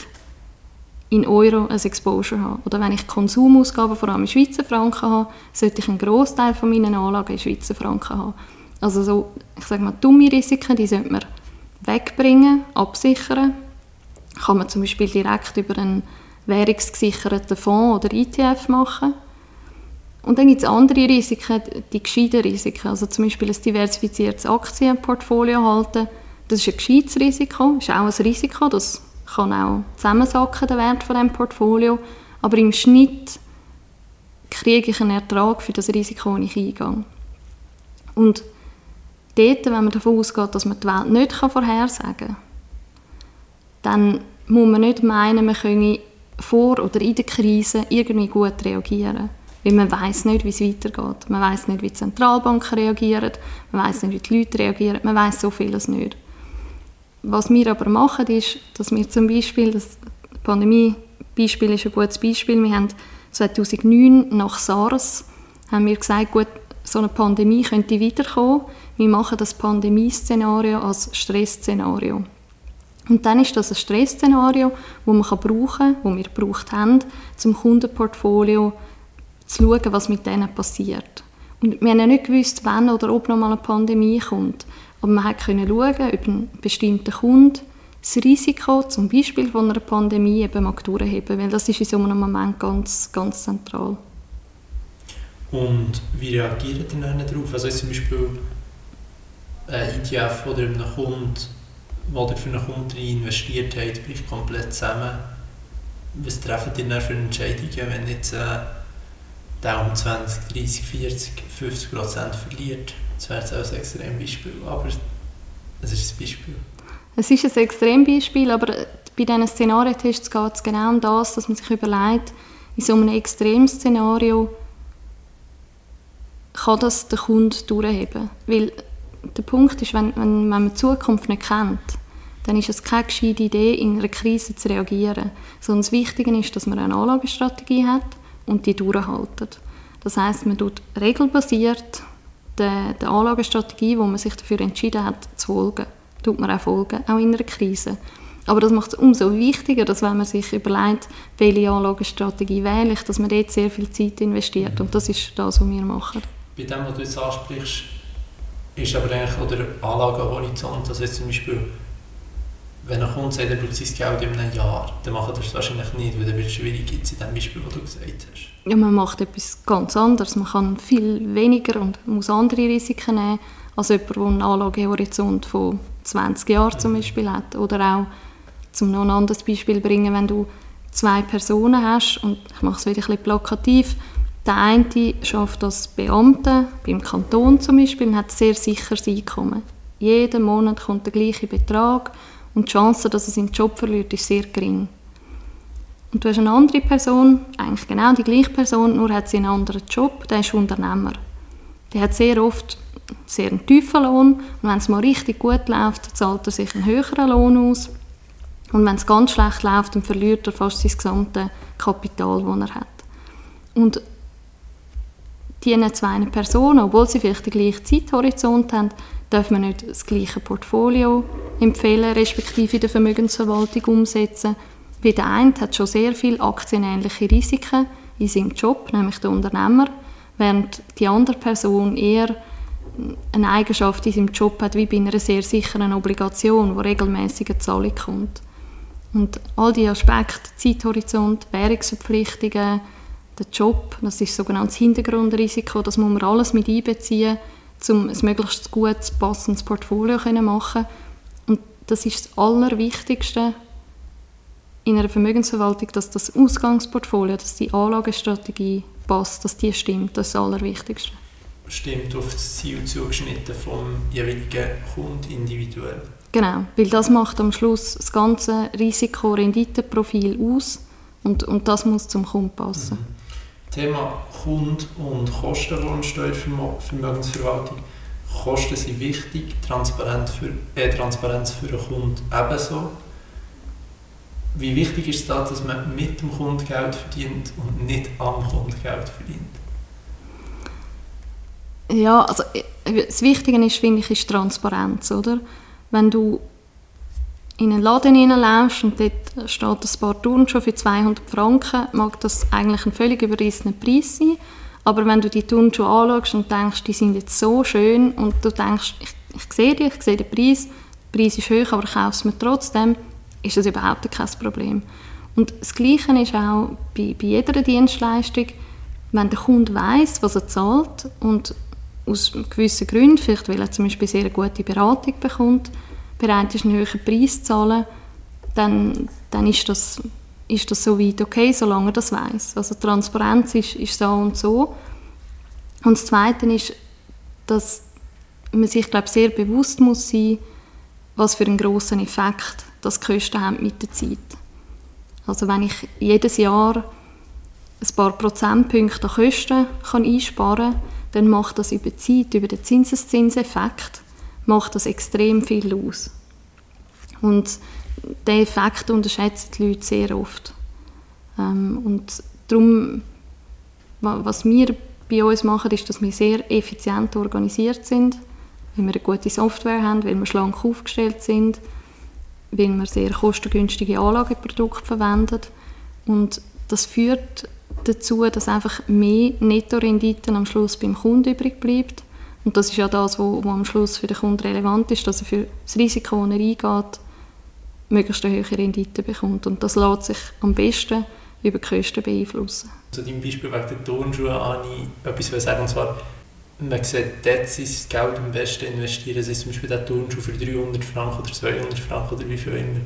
in Euro ein Exposure haben. Oder wenn ich Konsumausgaben vor allem in Schweizer Franken habe, sollte ich einen Grossteil von meinen Anlagen in Schweizer Franken haben. Also so, ich sage mal, dumme Risiken, die sollte man wegbringen, absichern. Kann man zum Beispiel direkt über einen währungsgesicherten Fonds oder ETF machen. Und dann gibt es andere Risiken, die gescheiten Risiken. Also zum Beispiel ein diversifiziertes Aktienportfolio halten. Das ist ein gescheites Risiko, ist auch ein Risiko, das kann auch zusammensacken, den Wert von diesem Portfolio. Aber im Schnitt kriege ich einen Ertrag für das Risiko, das ich eingehe. Und dort, wenn man davon ausgeht, dass man die Welt nicht vorhersagen kann, dann muss man nicht meinen, man könne vor oder in der Krise irgendwie gut reagieren. Weil man weiss nicht, wie es weitergeht. Man weiss nicht, wie die Zentralbanken reagieren. Man weiss nicht, wie die Leute reagieren. Man weiss so vieles nicht. Was wir aber machen, ist, dass wir zum Beispiel, das Pandemie-Beispiel ist ein gutes Beispiel, wir haben 2009 nach SARS haben wir gesagt, gut, so eine Pandemie könnte wiederkommen, wir machen das Pandemie-Szenario als Stressszenario. Und dann ist das ein Stressszenario, das man brauchen kann, das wir gebraucht haben, zum Kundenportfolio zu schauen, was mit denen passiert. Und wir haben ja nicht gewusst, wann oder ob nochmal eine Pandemie kommt. Aber man konnte schauen, ob ein bestimmter Kunde das Risiko zum Beispiel von einer Pandemie eben durchheben mag, weil das ist in so einem Moment ganz, ganz zentral. Und wie reagiert ihr dann darauf? Also zum Beispiel ein ETF oder ein Kunde, der für einen Kunden investiert hat, bricht komplett zusammen. Was treffen ihr dann für Entscheidungen, wenn jetzt der um 20, 30, 40, 50% verliert? Das wäre jetzt auch ein Extrembeispiel, aber es ist ein Beispiel. Es ist ein Extrembeispiel, aber bei diesen Szenariotests geht es genau um das, dass man sich überlegt, in so einem Extremszenario kann das der Kunde durchheben. Weil der Punkt ist, wenn man die Zukunft nicht kennt, dann ist es keine gescheite Idee, in einer Krise zu reagieren. Sondern das Wichtige ist, dass man eine Anlagestrategie hat und die durchhaltet. Das heisst, man tut regelbasiert der Anlagestrategie, wo man sich dafür entschieden hat, zu folgen. Tut man auch folgen, auch in einer Krise. Aber das macht es umso wichtiger, dass wenn man sich überlegt, welche Anlagestrategie wähle ich, dass man dort sehr viel Zeit investiert. Und das ist das, was wir machen. Bei dem, was du jetzt ansprichst, ist aber eigentlich auch der Anlagehorizont. Also jetzt zum Beispiel, wenn ein Kunde sagt, er braucht sein Geld in einem Jahr, dann macht er das wahrscheinlich nicht, weil dann wird es schwierig in dem Beispiel, das du gesagt hast. Ja, man macht etwas ganz anderes. Man kann viel weniger und muss andere Risiken nehmen, als jemand, der einen Anlagehorizont von 20 Jahren zum Beispiel hat. Oder auch, um noch ein anderes Beispiel zu bringen, wenn du 2 Personen hast, und ich mache es wieder ein bisschen plakativ, der eine schafft als Beamter beim Kanton zum Beispiel und hat sehr sicheres Einkommen. Jeden Monat kommt der gleiche Betrag und die Chance, dass er seinen Job verliert, ist sehr gering. Und du hast eine andere Person, eigentlich genau die gleiche Person, nur hat sie einen anderen Job, der ist Unternehmer. Der hat sehr oft sehr einen tiefen Lohn und wenn es mal richtig gut läuft, zahlt er sich einen höheren Lohn aus. Und wenn es ganz schlecht läuft, dann verliert er fast sein gesamtes Kapital, das er hat. Und diese 2 Personen, obwohl sie vielleicht den gleichen Zeithorizont haben, darf man nicht das gleiche Portfolio empfehlen, respektive in der Vermögensverwaltung umsetzen. Weil der eine hat schon sehr viele aktienähnliche Risiken in seinem Job, nämlich der Unternehmer, während die andere Person eher eine Eigenschaft in seinem Job hat, wie bei einer sehr sicheren Obligation, die regelmässig eine Zahlung kommt. Und all diese Aspekte, Zeithorizont, Währungsverpflichtungen, der Job, das ist sogenanntes Hintergrundrisiko, das muss man alles mit einbeziehen, um ein möglichst gutes, passendes Portfolio zu machen. Und das ist das Allerwichtigste in einer Vermögensverwaltung, dass das Ausgangsportfolio, dass die Anlagestrategie passt, dass die stimmt, das ist das Allerwichtigste. Stimmt auf das Ziel zugeschnitten vom jeweiligen Kunden individuell. Genau, weil das macht am Schluss das ganze Risiko-Rendite-Profil aus und das muss zum Kunden passen. Mhm. Thema Kunde und Kosten, die entstehen für Vermögensverwaltung. Kosten sind wichtig, Transparenz für den Kunden ebenso. Wie wichtig ist es da, dass man mit dem Kunden Geld verdient und nicht am Kunden Geld verdient? Ja, also das Wichtige ist, finde ich, ist Transparenz, oder? Wenn du in einen Laden hineinläufst und dort steht ein paar Turnschuhe für 200 Franken, mag das eigentlich ein völlig überrissener Preis sein, aber wenn du die Turnschuhe anschaust und denkst, die sind jetzt so schön und du denkst, ich sehe die, ich sehe der Preis ist hoch, aber ich kaufe es mir trotzdem, ist das überhaupt kein Problem. Und das Gleiche ist auch bei jeder Dienstleistung, wenn der Kunde weiss, was er zahlt und aus gewissen Gründen, vielleicht weil er zum Beispiel sehr gute Beratung bekommt, bereit ist, einen höheren Preis zu zahlen, dann ist das soweit okay, solange er das weiss. Also Transparenz ist so und so. Und das Zweite ist, dass man sich, glaube ich, sehr bewusst muss sein, was für einen grossen Effekt das Kosten haben mit der Zeit. Also wenn ich jedes Jahr ein paar Prozentpunkte an Kosten kann einsparen kann, dann macht das über die Zeit, über den Zinseszinseffekt, macht das extrem viel aus. Und diesen Effekt unterschätzen die Leute sehr oft. Und darum, was wir bei uns machen, ist, dass wir sehr effizient organisiert sind, weil wir eine gute Software haben, weil wir schlank aufgestellt sind, weil wir sehr kostengünstige Anlageprodukte verwenden. Und das führt dazu, dass einfach mehr Nettorenditen am Schluss beim Kunden übrig bleibt. Und das ist ja das, was am Schluss für den Kunden relevant ist, dass er für das Risiko, das er eingeht, möglichst eine höhere Rendite bekommt. Und das lässt sich am besten über die Kosten beeinflussen. Zu deinem Beispiel wegen der Turnschuhe, Anni, etwas sagen, und zwar, man sieht, dort ist das Geld am besten investieren. Das ist zum Beispiel der Turnschuh für 300 Franken oder 200 Franken oder wie viel immer.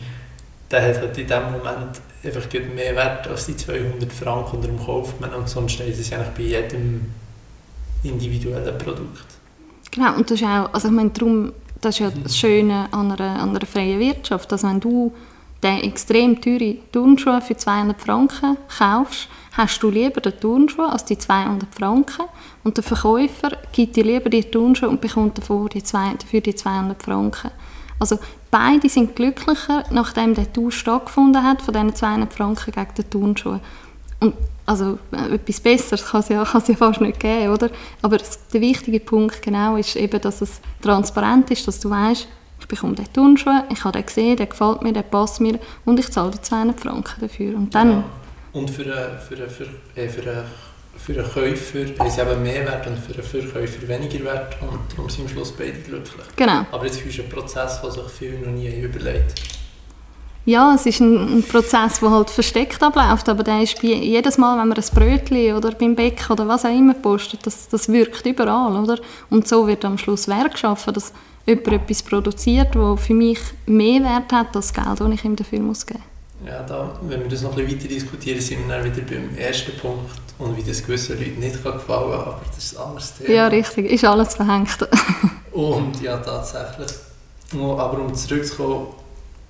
Der hat halt in diesem Moment einfach mehr Wert als die 200 Franken unter dem Kaufmann und sonst ist es eigentlich bei jedem individuellen Produkt. Genau, und das ist auch, also ich meine, darum, das ist ja das Schöne an einer freien Wirtschaft, dass wenn du den extrem teuren Turnschuh für 200 Franken kaufst, hast du lieber den Turnschuh als die 200 Franken und der Verkäufer gibt dir lieber die Turnschuhe und bekommt davor für die 200 Franken. Also beide sind glücklicher, nachdem der Tausch stattgefunden hat, von diesen 200 Franken gegen den Turnschuh. Und also etwas Besseres kann es ja fast nicht geben, oder? Aber der wichtige Punkt genau ist eben, dass es transparent ist, dass du weißt, ich bekomme den Turnschuh, ich habe den gesehen, der gefällt mir, der passt mir und ich zahle die 200 Franken dafür. Und dann... Ja. Und für einen Käufer ist es eben mehr wert und für einen Verkäufer weniger wert und darum sind am Schluss beide glücklich. Genau. Aber jetzt ist ein Prozess, den sich viele noch nie überlegt. Ja, es ist ein Prozess, der halt versteckt abläuft, aber der ist jedes Mal, wenn man ein Brötchen oder beim Bäcker oder was auch immer postet, das wirkt überall, oder? Und so wird am Schluss Wert geschaffen, dass jemand etwas produziert, das für mich mehr Wert hat als das Geld, das ich ihm dafür geben muss. Ja, da, wenn wir das noch ein bisschen weiter diskutieren, sind wir dann wieder beim ersten Punkt und wie das gewissen Leuten nicht gefallen kann, aber das ist ein anderes Thema. Ja, richtig, ist alles verhängt. Und ja, tatsächlich. Aber um zurückzukommen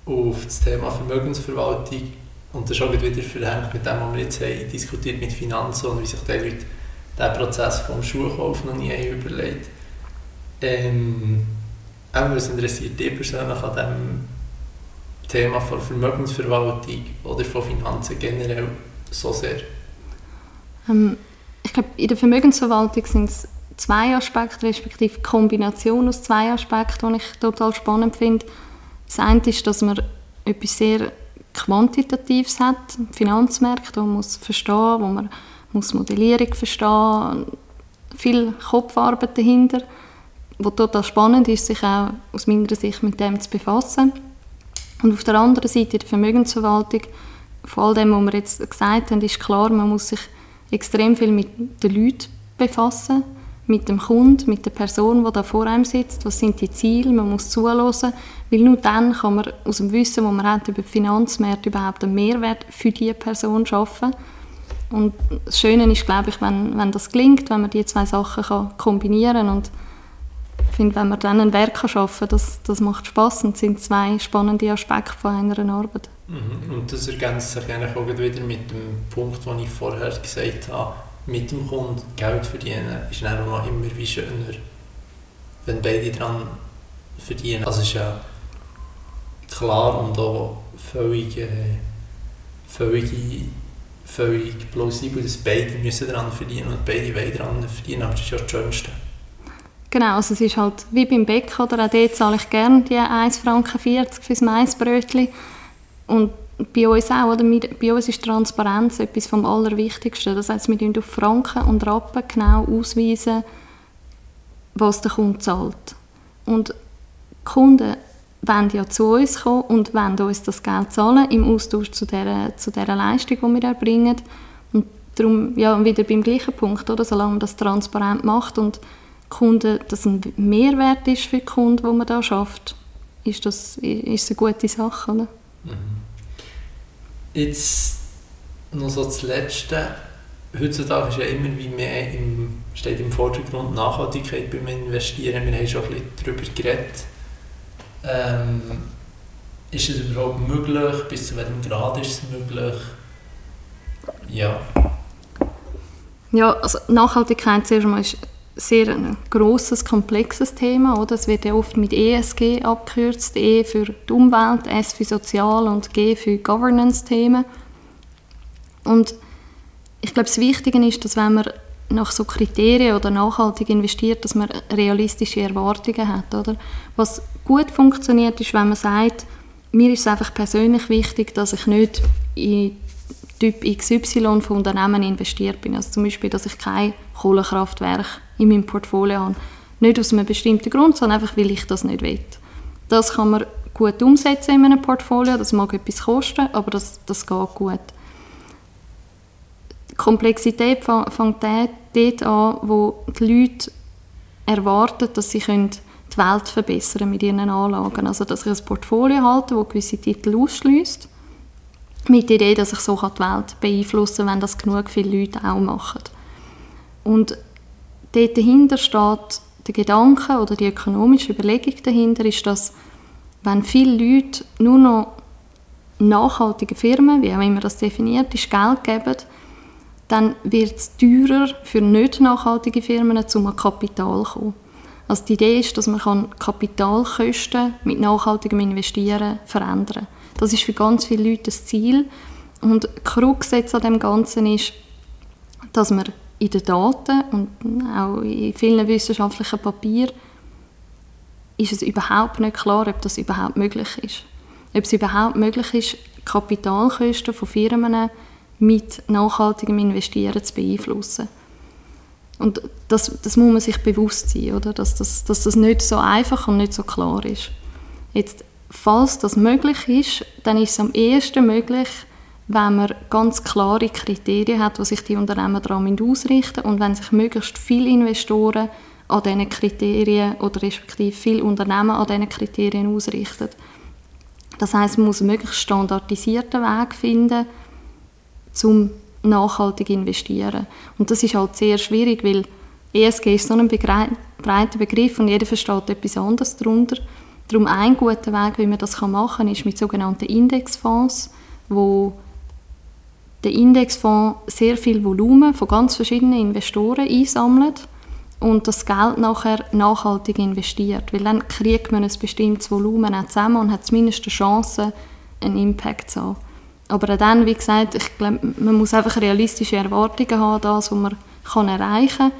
auf das Thema Vermögensverwaltung, und das ist auch wieder verhängt mit dem, was wir jetzt haben, diskutiert mit Finanzen und wie sich die Leute den Prozess vom Schuhkauf noch nie haben überlegt. Auch was interessiert dich persönlich an diesem Thema von Vermögensverwaltung oder von Finanzen generell so sehr? Ich glaube, in der Vermögensverwaltung sind es zwei Aspekte, respektive die Kombination aus zwei Aspekten, die ich total spannend finde. Das eine ist, dass man etwas sehr Quantitatives hat, Finanzmärkte, wo man verstehen muss, wo man Modellierung verstehen muss, viel Kopfarbeit dahinter, was total spannend ist, sich auch aus meiner Sicht mit dem zu befassen. Und auf der anderen Seite, in der Vermögensverwaltung, von all dem, was wir jetzt gesagt haben, ist klar, man muss sich extrem viel mit den Leuten befassen, mit dem Kunden, mit der Person, die da vor einem sitzt, was sind die Ziele, man muss zuhören, weil nur dann kann man aus dem Wissen, das man hat über die Finanzmärkte, überhaupt einen Mehrwert für diese Person schaffen. Und das Schöne ist, glaube ich, wenn das gelingt, wenn man diese zwei Sachen kann kombinieren kann. Ich finde, wenn man dann ein Werk schaffen kann, das macht Spass und sind zwei spannende Aspekte von einer Arbeit. Mhm. Und das ergänzt sich eigentlich auch wieder mit dem Punkt, den ich vorher gesagt habe, mit dem Kunden Geld verdienen ist dann auch immer wie schöner, wenn beide daran verdienen. Also es ist ja klar und auch völlig plausibel, dass beide müssen daran verdienen und beide wollen daran verdienen, aber das ist ja das Schönste. Genau, also es ist halt wie beim Bäcker, oder auch dort zahle ich gerne die 1,40 Franken fürs Maisbrötchen. Und bei uns auch, oder? Bei uns ist Transparenz etwas vom Allerwichtigsten. Das heisst, wir tun auf Franken und Rappen genau ausweisen, was der Kunde zahlt. Und die Kunden wollen ja zu uns kommen und wollen uns das Geld zahlen, im Austausch zu dieser Leistung, die wir erbringen. Und darum, ja, wieder beim gleichen Punkt, oder? Solange man das transparent macht und Kunden, dass ein Mehrwert ist für den Kunden, den man da schafft, ist das eine gute Sache, oder? Mhm. Jetzt noch so das Letzte. Heutzutage ist ja immer wie mehr steht im Vordergrund Nachhaltigkeit beim Investieren. Wir haben schon ein bisschen darüber geredet. Ist es überhaupt möglich? Bis zu welchem Grad ist es möglich? Ja. Ja, also Nachhaltigkeit zuerst mal ist sehr ein grosses, komplexes Thema, oder? Es wird ja oft mit ESG abgekürzt, E für die Umwelt, S für Sozial und G für Governance-Themen. Und ich glaube, das Wichtige ist, dass wenn man nach so Kriterien oder nachhaltig investiert, dass man realistische Erwartungen hat, oder? Was gut funktioniert, ist, wenn man sagt, mir ist es einfach persönlich wichtig, dass ich nicht in Typ XY von Unternehmen investiert bin. Also zum Beispiel, dass ich kein Kohlekraftwerk in meinem Portfolio habe. Nicht aus einem bestimmten Grund, sondern einfach, weil ich das nicht will. Das kann man gut umsetzen in einem Portfolio. Das mag etwas kosten, aber das geht gut. Die Komplexität fängt dort an, wo die Leute erwarten, dass sie die Welt verbessern mit ihren Anlagen. Also, dass ich ein Portfolio halte, das gewisse Titel ausschliesst, mit der Idee, dass ich so die Welt beeinflussen kann, wenn das genug viele Leute auch machen. Und dort dahinter steht der Gedanke oder die ökonomische Überlegung dahinter, ist, dass wenn viele Leute nur noch nachhaltige Firmen, wie auch immer das definiert ist, Geld geben, dann wird es teurer für nicht nachhaltige Firmen, um an Kapital zu kommen. Also die Idee ist, dass man Kapitalkosten mit nachhaltigem Investieren verändern kann. Das ist für ganz viele Leute das Ziel. Und die Krux jetzt an dem Ganzen ist, dass man in den Daten und auch in vielen wissenschaftlichen Papieren ist es überhaupt nicht klar, ob das überhaupt möglich ist. Ob es überhaupt möglich ist, Kapitalkosten von Firmen mit nachhaltigem Investieren zu beeinflussen. Und das muss man sich bewusst sein, oder? Dass das nicht so einfach und nicht so klar ist. Jetzt, falls das möglich ist, dann ist es am ehesten möglich, wenn man ganz klare Kriterien hat, die sich die Unternehmen daran ausrichten müssen und wenn sich möglichst viele Investoren an diesen Kriterien oder respektive viele Unternehmen an diesen Kriterien ausrichten. Das heisst, man muss einen möglichst standardisierten Weg finden, um nachhaltig zu investieren. Und das ist halt sehr schwierig, weil ESG ist so ein breiter Begriff und jeder versteht etwas anderes darunter. Darum ein guter Weg, wie man das machen kann, ist mit sogenannten Indexfonds, wo der Indexfonds sehr viel Volumen von ganz verschiedenen Investoren einsammelt und das Geld nachher nachhaltig investiert. Weil dann kriegt man ein bestimmtes Volumen auch zusammen und hat zumindest die Chance, einen Impact zu haben. Aber dann, wie gesagt, ich glaube, man muss einfach realistische Erwartungen haben, das, was man erreichen kann.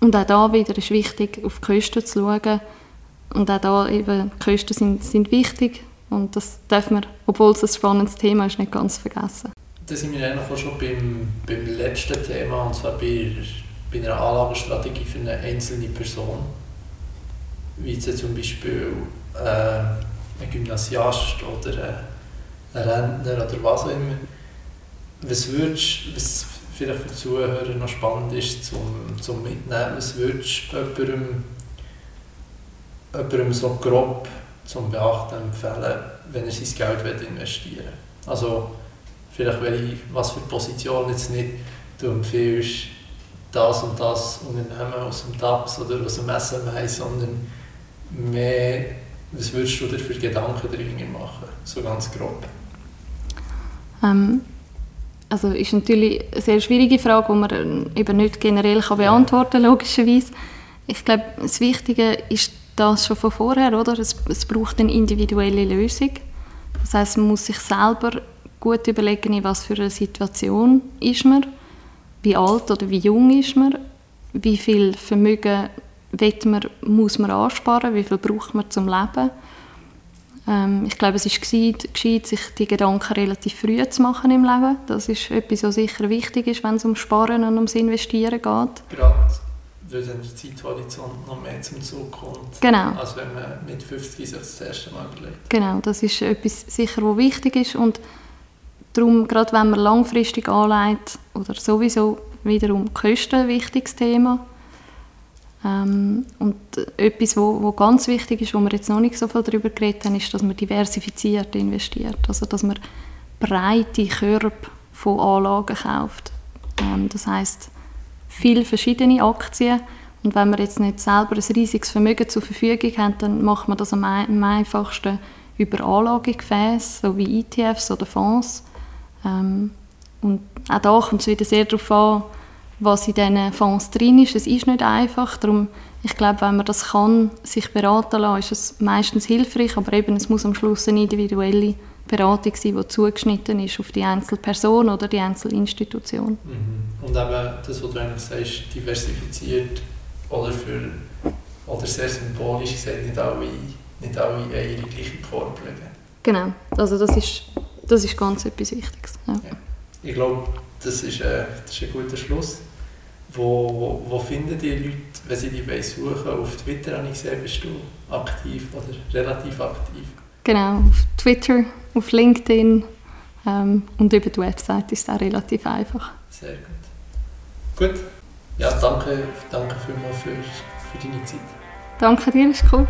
Und auch da wieder ist wichtig, auf die Kosten zu schauen. Und auch da eben, die Kosten sind wichtig. Und das darf man, obwohl es ein spannendes Thema ist, nicht ganz vergessen. Da sind wir eigentlich schon beim letzten Thema, und zwar bei einer Anlagestrategie für eine einzelne Person. Wie jetzt zum Beispiel ein Gymnasiast oder ein Rentner oder was auch immer. Was vielleicht für die Zuhörer noch spannend ist zum Mitnehmen, was würdest du jemandem so grob zum Beachten empfehlen, wenn er sein Geld investieren will? Also vielleicht was für Position jetzt nicht du empfiehlst, das und das Unternehmen aus dem DAX oder aus dem SMA, sondern mehr, was würdest du dir für Gedanken darüber machen, so ganz grob? Also ist natürlich eine sehr schwierige Frage, die man eben nicht generell beantworten kann, logischerweise. Ich glaube, das Wichtige ist das schon von vorher, oder? Es braucht eine individuelle Lösung. Das heisst, man muss sich selber gut überlegen, in was für eine Situation ist man, wie alt oder wie jung ist man, wie viel Vermögen muss man ansparen, wie viel braucht man zum Leben. Ich glaube, es ist gescheit, sich die Gedanken relativ früh zu machen im Leben. Das ist etwas, was sicher wichtig ist, wenn es um Sparen und ums Investieren geht. Gerade, weil dann der Zeithorizont noch mehr zum Zug kommt, genau. Als wenn man mit 50 sich das erste Mal überlegt. Genau, das ist etwas sicher, was wichtig ist. Und darum, gerade wenn man langfristig anlegt, oder sowieso wiederum Kosten, ein wichtiges Thema. Und etwas, was ganz wichtig ist, wo wir jetzt noch nicht so viel darüber geredet haben, ist, dass man diversifiziert investiert. Also, dass man breite Körbe von Anlagen kauft. Das heisst, viele verschiedene Aktien. Und wenn man jetzt nicht selber ein riesiges Vermögen zur Verfügung hat, dann macht man das am einfachsten über Anlagegefäße, so wie ETFs oder Fonds. Und auch da kommt es wieder sehr darauf an, was in diesen Fonds drin ist. Es ist nicht einfach, darum, ich glaube, wenn man das kann, sich beraten lassen, ist es meistens hilfreich, aber eben, es muss am Schluss eine individuelle Beratung sein, die zugeschnitten ist auf die Einzelperson oder die Einzelinstitution. Mhm. Und eben das, was du eigentlich sagst, diversifiziert oder sehr symbolisch gesagt, nicht alle in die gleiche Korb legen. Genau, also das ist ganz etwas Wichtiges. Ja. Ja. Ich glaube, das ist ein guter Schluss. Wo finden die Leute, wenn sie dich suchen wollen? Auf Twitter habe ich gesehen, bist du aktiv oder relativ aktiv? Genau, auf Twitter, auf LinkedIn und über die Website ist es auch relativ einfach. Sehr gut. Gut, ja, danke vielmals für deine Zeit. Danke dir, es war cool.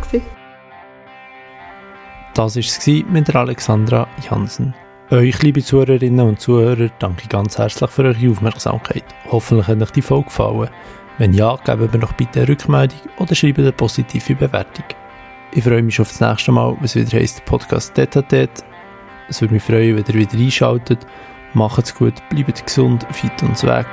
Das war es mit Alexandra Janssen. Euch, liebe Zuhörerinnen und Zuhörer, danke ganz herzlich für eure Aufmerksamkeit. Hoffentlich hat euch die Folge gefallen. Wenn ja, gebt mir doch bitte eine Rückmeldung oder schreibt eine positive Bewertung. Ich freue mich auf das nächste Mal, wenn es wieder heisst Podcast Detatet. Es würde mich freuen, wenn ihr wieder einschaltet. Macht's gut, bleibt gesund, fit und weg.